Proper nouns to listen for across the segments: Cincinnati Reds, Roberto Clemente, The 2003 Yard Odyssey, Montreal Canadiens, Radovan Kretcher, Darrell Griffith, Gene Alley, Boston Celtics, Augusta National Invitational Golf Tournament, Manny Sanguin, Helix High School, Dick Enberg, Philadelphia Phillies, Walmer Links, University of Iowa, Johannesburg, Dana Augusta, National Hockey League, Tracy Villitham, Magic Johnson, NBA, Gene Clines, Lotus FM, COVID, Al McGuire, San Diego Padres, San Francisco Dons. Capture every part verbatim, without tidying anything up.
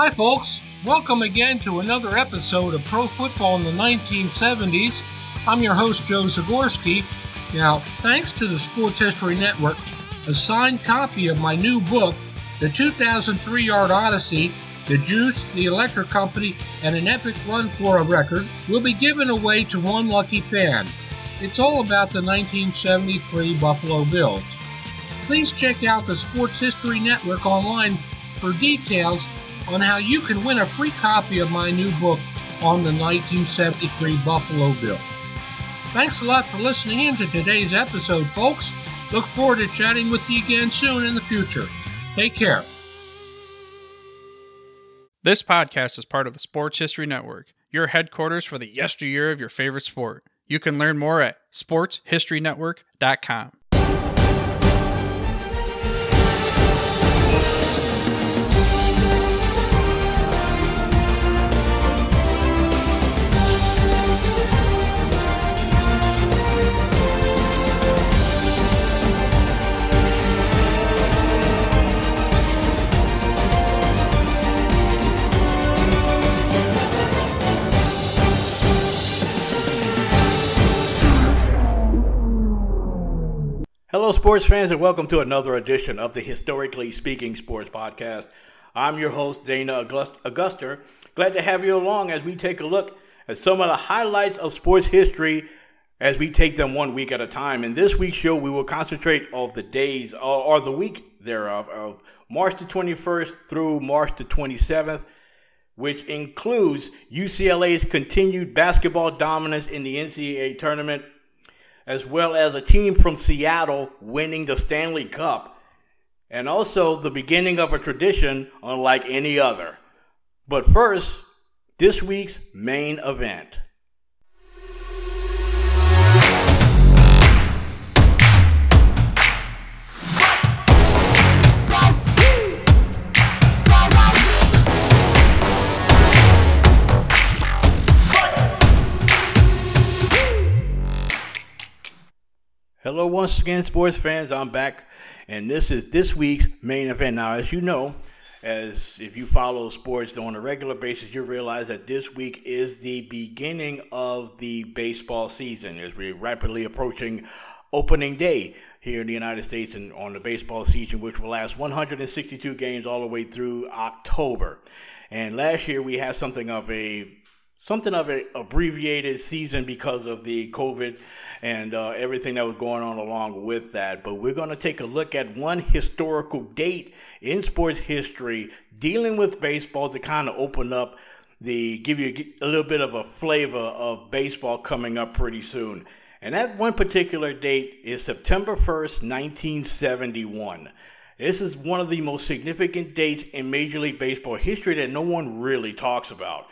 Hi folks, welcome again to another episode of Pro Football in the nineteen seventies. I'm your host, Joe Zagorski. Now, thanks to the Sports History Network, a signed copy of my new book, The two thousand three Yard Odyssey, The Juice, The Electric Company, and an Epic Run for a Record will be given away to one lucky fan. It's all about the nineteen seventy-three Buffalo Bills. Please check out the Sports History Network online for details on how you can win a free copy of my new book on the nineteen seventy-three Buffalo Bills. Thanks a lot for listening in to today's episode, folks. Look forward to chatting with you again soon in the future. Take care. This podcast is part of the Sports History Network, your headquarters for the yesteryear of your favorite sport. You can learn more at sports history network dot com. Hello, sports fans, and welcome to another edition of the Historically Speaking Sports Podcast. I'm your host, Dana Augusta. Glad to have you along as we take a look at some of the highlights of sports history as we take them one week at a time. In this week's show, we will concentrate on the days or the week thereof of March the twenty-first through March the twenty-seventh, which includes U C L A's continued basketball dominance in the N C double A tournament, as well as a team from Seattle winning the Stanley Cup, and also the beginning of a tradition unlike any other. But first, this week's main event. Hello once again, sports fans. I'm back, and this is this week's main event. Now, as you know, as if you follow sports on a regular basis, you realize that this week is the beginning of the baseball season as we're rapidly approaching opening day here in the United States and on the baseball season, which will last one hundred sixty-two games all the way through October. And last year we had something of a Something of an abbreviated season because of the COVID and uh, everything that was going on along with that. But we're going to take a look at one historical date in sports history dealing with baseball to kind of open up the, give you a little bit of a flavor of baseball coming up pretty soon. And that one particular date is September first, nineteen seventy-one. This is one of the most significant dates in Major League Baseball history that no one really talks about.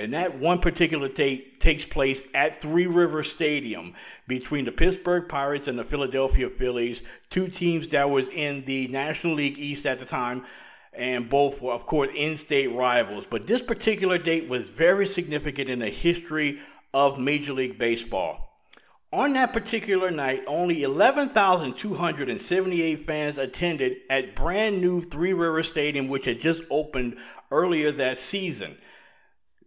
And that one particular date takes place at Three Rivers Stadium between the Pittsburgh Pirates and the Philadelphia Phillies, two teams that was in the National League East at the time, and both were, of course, in-state rivals. But this particular date was very significant in the history of Major League Baseball. On that particular night, only eleven thousand two hundred seventy-eight fans attended at brand new Three Rivers Stadium, which had just opened earlier that season.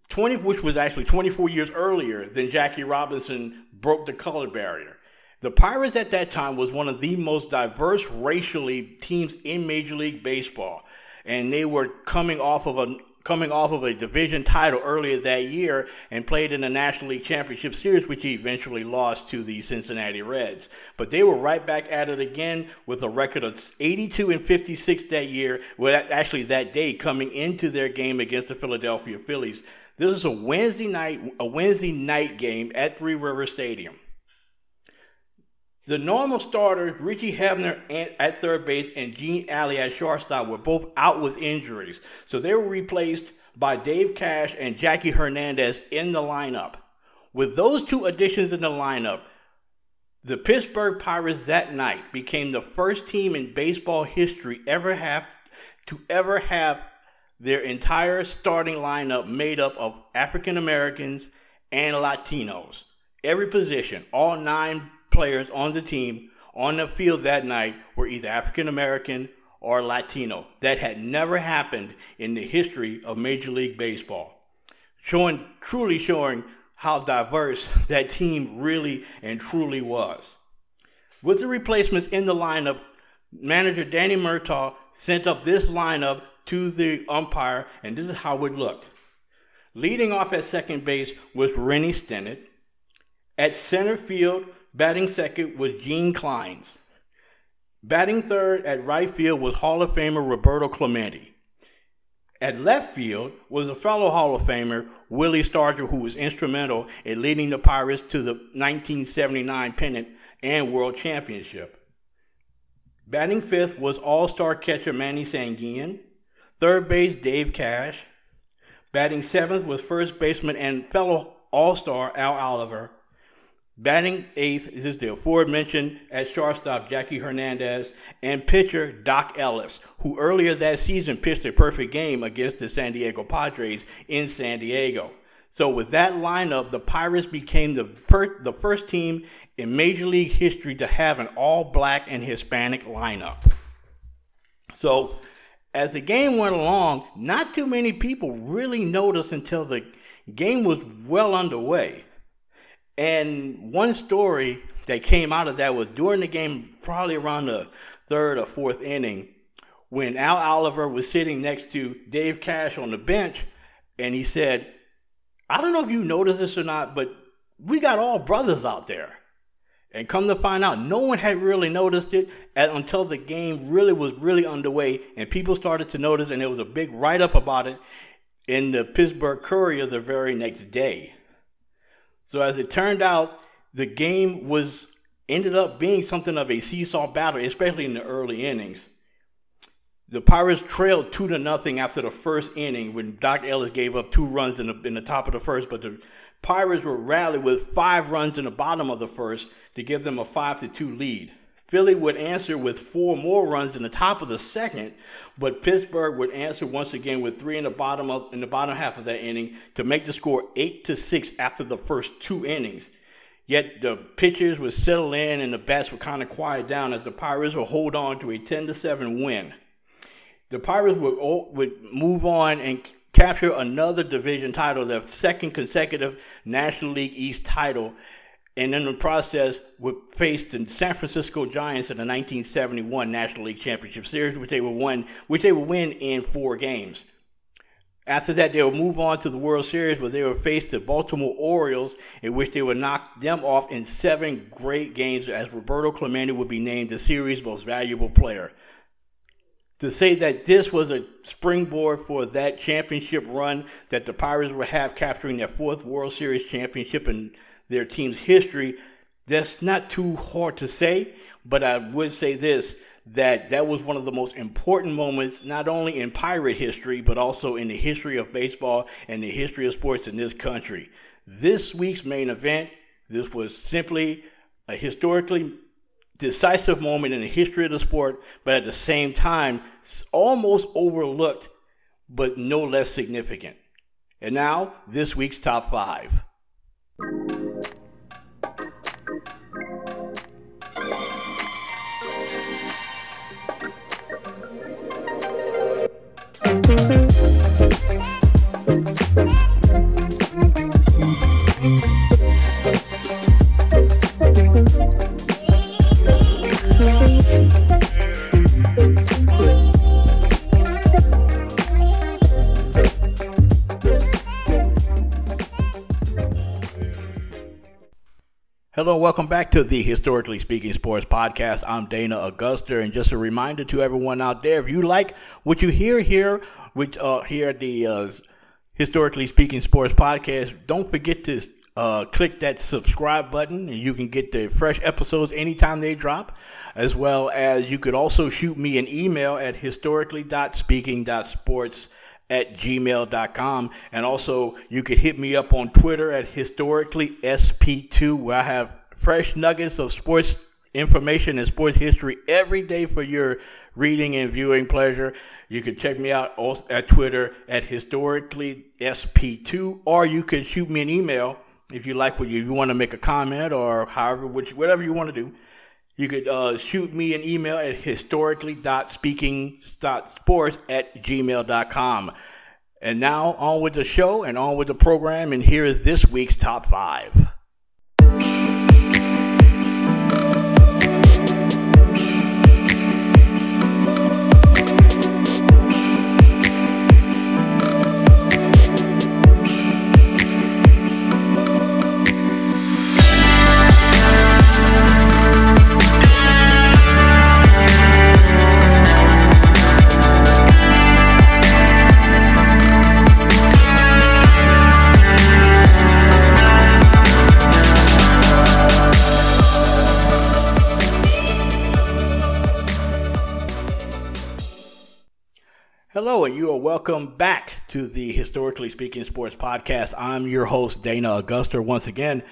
twenty, which was actually twenty-four years earlier than Jackie Robinson broke the color barrier. The Pirates at that time was one of the most diverse racially teams in Major League Baseball, and they were coming off of a coming off of a division title earlier that year and played in the National League Championship Series, which he eventually lost to the Cincinnati Reds. But they were right back at it again with a record of eighty-two and fifty-six that year, well, actually that day coming into their game against the Philadelphia Phillies. This is a Wednesday night, a Wednesday night game at Three Rivers Stadium. The normal starters, Richie Hebner at third base and Gene Alley at shortstop, were both out with injuries. So they were replaced by Dave Cash and Jackie Hernandez in the lineup. With those two additions in the lineup, the Pittsburgh Pirates that night became the first team in baseball history ever have to ever have their entire starting lineup made up of African Americans and Latinos. Every position, all nine players on the team, on the field that night were either African American or Latino. That had never happened in the history of Major League Baseball. Showing, truly showing how diverse that team really and truly was. With the replacements in the lineup, manager Danny Murtaugh sent up this lineup to the umpire, and this is how it looked. Leading off at second base was Rennie Stennett. At center field, batting second was Gene Clines. Batting third at right field was Hall of Famer Roberto Clemente. At left field was a fellow Hall of Famer, Willie Stargell, who was instrumental in leading the Pirates to the nineteen seventy-nine pennant and world championship. Batting fifth was all-star catcher Manny Sanguin. Third base, Dave Cash. Batting seventh was first baseman and fellow all-star Al Oliver. Batting eighth is the aforementioned at shortstop Jackie Hernandez and pitcher Doc Ellis, who earlier that season pitched a perfect game against the San Diego Padres in San Diego. So with that lineup, the Pirates became the, per- the first team in Major League history to have an all-black and Hispanic lineup. So as the game went along, not too many people really noticed until the game was well underway. And one story that came out of that was during the game, probably around the third or fourth inning, when Al Oliver was sitting next to Dave Cash on the bench, and he said, I don't know if you noticed this or not, but we got all brothers out there. And come to find out, no one had really noticed it until the game really was really underway, and people started to notice, and there was a big write-up about it in the Pittsburgh Courier the very next day. So as it turned out, the game was ended up being something of a seesaw battle, especially in the early innings. The Pirates trailed two to nothing after the first inning when Doc Ellis gave up two runs in the, in the top of the first, but the Pirates were rallied with five runs in the bottom of the first to give them a five to two lead. Philly would answer with four more runs in the top of the second, but Pittsburgh would answer once again with three in the bottom of, in the bottom half of that inning to make the score eight to six after the first two innings. Yet the pitchers would settle in and the bats would kind of quiet down as the Pirates would hold on to a ten to seven win. The Pirates would, would move on and capture another division title, their second consecutive National League East title, and in the process would face the San Francisco Giants in the nineteen seventy-one National League Championship Series, which they would win, which they would win in four games. After that, they would move on to the World Series, where they would face the Baltimore Orioles, in which they would knock them off in seven great games, as Roberto Clemente would be named the series' most valuable player. To say that this was a springboard for that championship run that the Pirates would have, capturing their fourth World Series championship in their team's history, that's not too hard to say, but I would say this, that that was one of the most important moments, not only in Pirate history, but also in the history of baseball and the history of sports in this country. This week's main event, this was simply a historically decisive moment in the history of the sport, but at the same time, almost overlooked, but no less significant. And now, this week's Top five. Hello, welcome back to the Historically Speaking Sports Podcast. I'm Dana Augusta, and just a reminder to everyone out there, if you like what you hear here, which uh, here at the uh, Historically Speaking Sports Podcast, don't forget to uh, click that subscribe button, and you can get the fresh episodes anytime they drop, as well as you could also shoot me an email at historically dot speaking dot sports at gmail dot com, and also you could hit me up on Twitter at historically S P two, where I have fresh nuggets of sports information and sports history every day for your reading and viewing pleasure. You can check me out also at Twitter at historically S P two, or you can shoot me an email if you like what you, you want to make a comment or however, which, whatever you want to do. You could uh, shoot me an email at historically dot speaking dot sports at gmail dot com. And now on with the show and on with the program. And here is this week's top five. Hello, and you are welcome back to the Historically Speaking Sports Podcast. I'm your host, Dana Augusta, once again.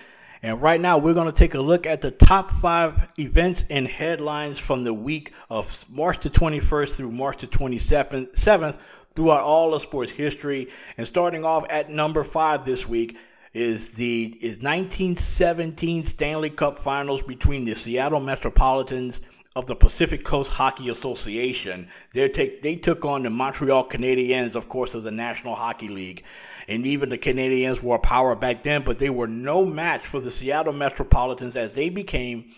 And right now, we're going to take a look at the top five events and headlines from the week of March the twenty-first through March the twenty-seventh throughout all of sports history. And starting off at number five this week is the is nineteen seventeen Stanley Cup Finals between the Seattle Metropolitans of the Pacific Coast Hockey Association. They take they took on the Montreal Canadiens, of course, of the National Hockey League. And even the Canadiens were a power back then, but they were no match for the Seattle Metropolitans as they became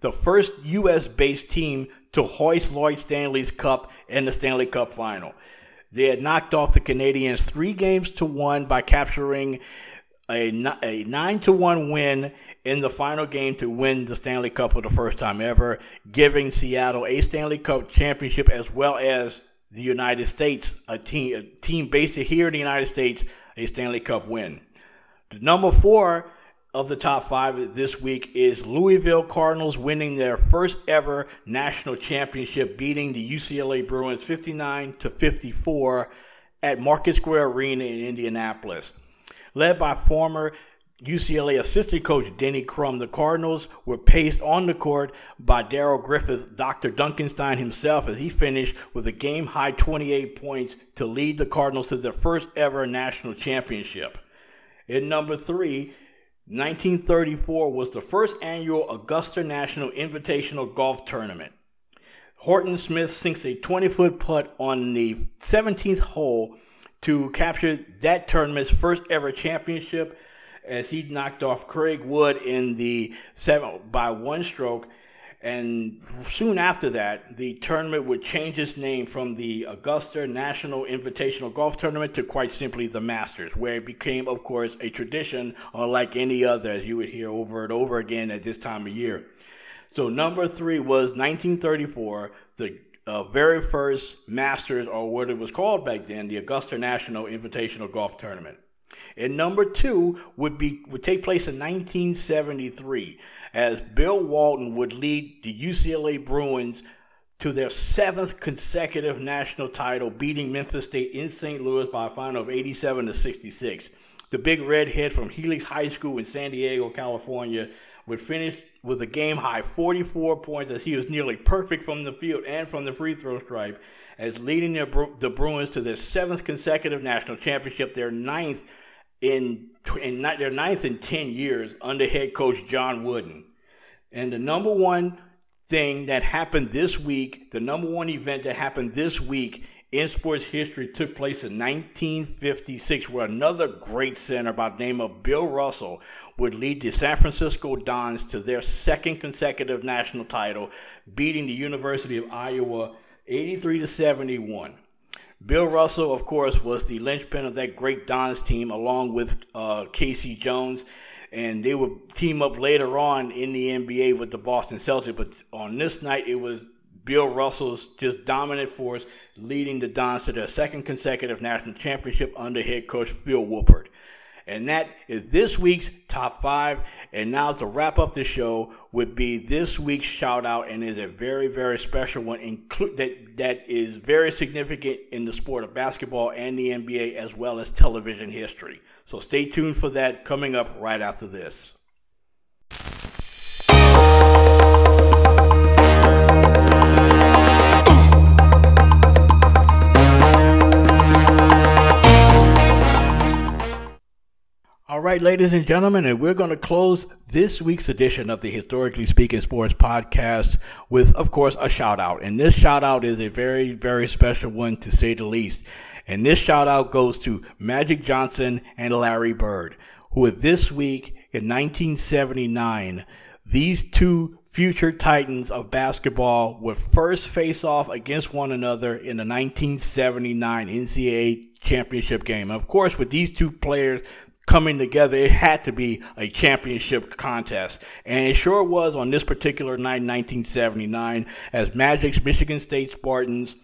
the first U S-based team to hoist Lloyd Stanley's Cup in the Stanley Cup Final. They had knocked off the Canadiens three games to one by capturing a nine to one win in the final game to win the Stanley Cup for the first time ever, giving Seattle a Stanley Cup championship as well as the United States, a team a team based here in the United States, a Stanley Cup win. The number four of the top five this week is Louisville Cardinals winning their first ever national championship, beating the U C L A Bruins fifty-nine to fifty-four at Market Square Arena in Indianapolis. Led by former U C L A assistant coach Denny Crum, the Cardinals were paced on the court by Darrell Griffith, Doctor Duncanstein himself, as he finished with a game-high twenty-eight points to lead the Cardinals to their first ever national championship. In number three, nineteen thirty-four was the first annual Augusta National Invitational Golf Tournament. Horton Smith sinks a twenty-foot putt on the seventeenth hole to capture that tournament's first ever championship as he knocked off Craig Wood in the seventh by one stroke. And soon after that, the tournament would change its name from the Augusta National Invitational Golf Tournament to quite simply the Masters, where it became, of course, a tradition unlike any other, as you would hear over and over again at this time of year. So number three was nineteen thirty-four, the Uh, very first Masters, or what it was called back then, the Augusta National Invitational Golf Tournament. And number two would be would take place in nineteen seventy-three, as Bill Walton would lead the U C L A Bruins to their seventh consecutive national title, beating Memphis State in Saint Louis by a final of eighty-seven to sixty-six. The Big Redhead from Helix High School in San Diego, California, would finish with a game-high forty-four points as he was nearly perfect from the field and from the free throw stripe, as leading their, the Bruins to their seventh consecutive national championship, their ninth in, in their ninth in ten years under head coach John Wooden. And the number one thing that happened this week, the number one event that happened this week in sports history took place in nineteen fifty-six, where another great center by the name of Bill Russell would lead the San Francisco Dons to their second consecutive national title, beating the University of Iowa eighty-three to seventy-one. Bill Russell, of course, was the linchpin of that great Dons team, along with uh, Casey Jones, and they would team up later on in the N B A with the Boston Celtics. But on this night, it was Bill Russell's just dominant force leading the Dons to their second consecutive national championship under head coach Phil Woolpert. And that is this week's top five. And now to wrap up the show would be this week's shout out, and is a very, very special one inclu- that, that is very significant in the sport of basketball and the N B A, as well as television history. So stay tuned for that coming up right after this. All right, ladies and gentlemen, and we're going to close this week's edition of the Historically Speaking Sports Podcast with, of course, a shout out. And this shout out is a very, very special one, to say the least. And this shout out goes to Magic Johnson and Larry Bird, who were this week in nineteen seventy-nine, these two future titans of basketball would first face off against one another in the nineteen seventy-nine N C double A championship game. And of course, with these two players coming together, it had to be a championship contest. And it sure was on this particular night, nineteen seventy-nine, as Magic's Michigan State Spartans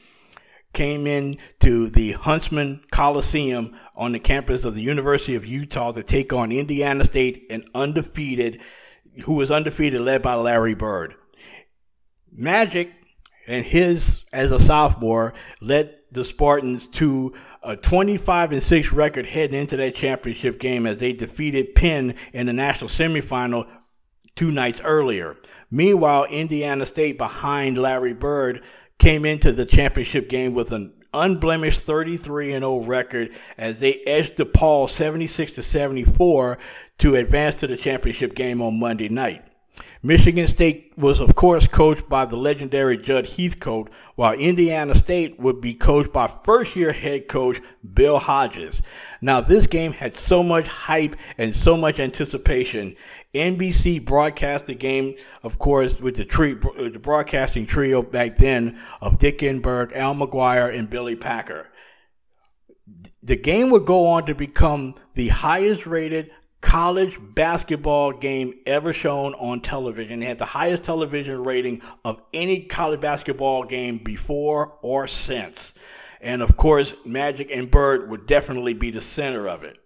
came in to the Huntsman Coliseum on the campus of the University of Utah to take on Indiana State, an undefeated, who was undefeated, led by Larry Bird. Magic and his, as a sophomore, led the Spartans to a twenty-five and six record heading into that championship game as they defeated Penn in the national semifinal two nights earlier. Meanwhile, Indiana State, behind Larry Bird, came into the championship game with an unblemished thirty-three and oh record as they edged DePaul seventy-six to seventy-four to advance to the championship game on Monday night. Michigan State was, of course, coached by the legendary Judd Heathcote, while Indiana State would be coached by first-year head coach Bill Hodges. Now, this game had so much hype and so much anticipation. N B C broadcast the game, of course, with the, tree, the broadcasting trio back then of Dick Enberg, Al McGuire, and Billy Packer. The game would go on to become the highest-rated college basketball game ever shown on television. It had the highest television rating of any college basketball game before or since. And of course, Magic and Bird would definitely be the center of it.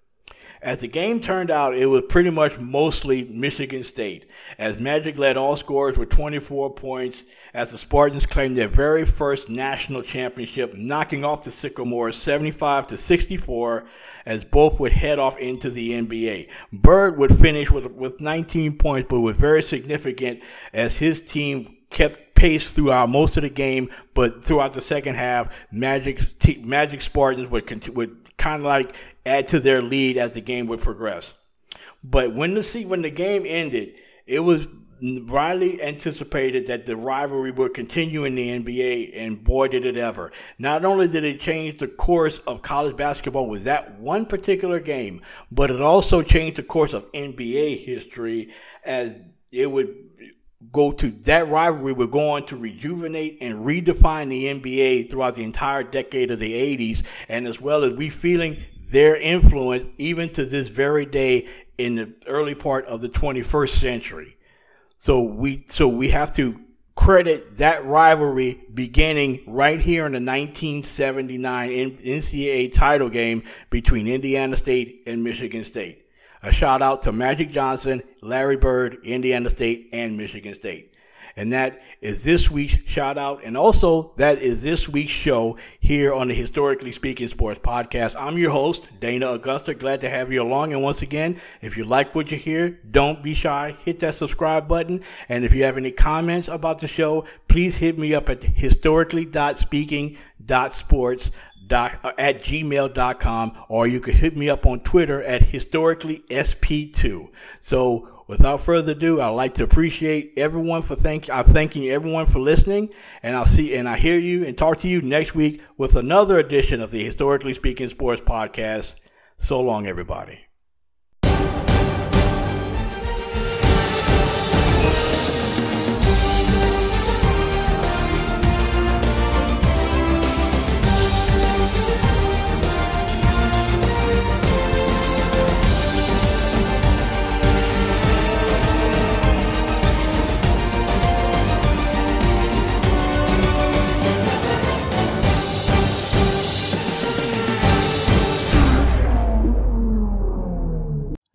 As the game turned out, it was pretty much mostly Michigan State, as Magic led all scorers with twenty-four points as the Spartans claimed their very first national championship, knocking off the Sycamores seventy-five to sixty-four as both would head off into the N B A. Bird would finish with, with nineteen points, but was very significant as his team kept pace throughout most of the game, but throughout the second half, Magic, t- Magic Spartans would continue, would kind of like add to their lead as the game would progress. But when the see when the game ended, it was widely anticipated that the rivalry would continue in the N B A, and boy did it ever. Not only did it change the course of college basketball with that one particular game, but it also changed the course of N B A history, as it would go to that rivalry would go on to rejuvenate and redefine the N B A throughout the entire decade of the eighties, and as well as we feeling their influence even to this very day in the early part of the twenty-first century. So we so we have to credit that rivalry beginning right here in the nineteen seventy-nine N C double A title game between Indiana State and Michigan State. A shout out to Magic Johnson, Larry Bird, Indiana State, and Michigan State. And that is this week's shout out. And also, that is this week's show here on the Historically Speaking Sports Podcast. I'm your host, Dana Augusta. Glad to have you along. And once again, if you like what you hear, don't be shy. Hit that subscribe button. And if you have any comments about the show, please hit me up at historically dot speaking dot sports. Doc, at gmail dot com, or you can hit me up on Twitter at historically S P two. So without further ado, I'd like to appreciate everyone for thank I'm thanking everyone for listening, and I'll see and I hear you and talk to you next week with another edition of the Historically Speaking Sports Podcast. So long, everybody.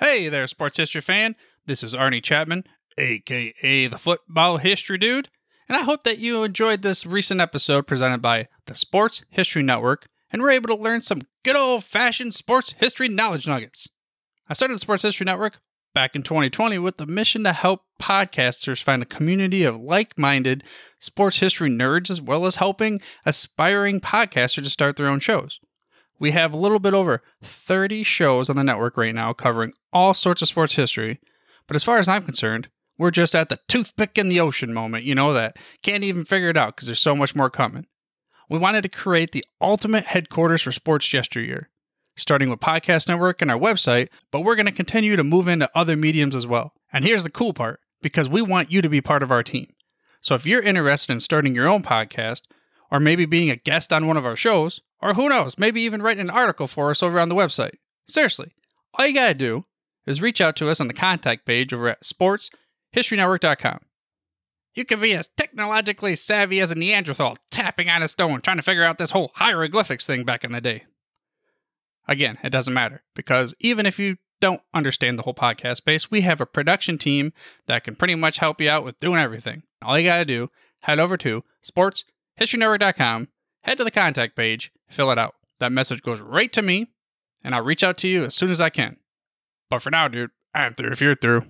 Hey there, sports history fan. This is Arnie Chapman, aka the Football History Dude, and I hope that you enjoyed this recent episode presented by the Sports History Network and were able to learn some good old-fashioned sports history knowledge nuggets. I started the Sports History Network back in twenty twenty with the mission to help podcasters find a community of like-minded sports history nerds, as well as helping aspiring podcasters to start their own shows. We have a little bit over thirty shows on the network right now covering all sorts of sports history. But as far as I'm concerned, we're just at the toothpick in the ocean moment, you know, that can't even figure it out because there's so much more coming. We wanted to create the ultimate headquarters for sports yesteryear, starting with Podcast Network and our website, but we're going to continue to move into other mediums as well. And here's the cool part, because we want you to be part of our team. So if you're interested in starting your own podcast, or maybe being a guest on one of our shows, or who knows, maybe even writing an article for us over on the website. Seriously, all you gotta do is reach out to us on the contact page over at sports history network dot com. You can be as technologically savvy as a Neanderthal tapping on a stone trying to figure out this whole hieroglyphics thing back in the day. Again, it doesn't matter, because even if you don't understand the whole podcast space, we have a production team that can pretty much help you out with doing everything. All you gotta do, head over to sports history network dot com, head to the contact page, fill it out. That message goes right to me, and I'll reach out to you as soon as I can. But for now, dude, I'm through if you're through.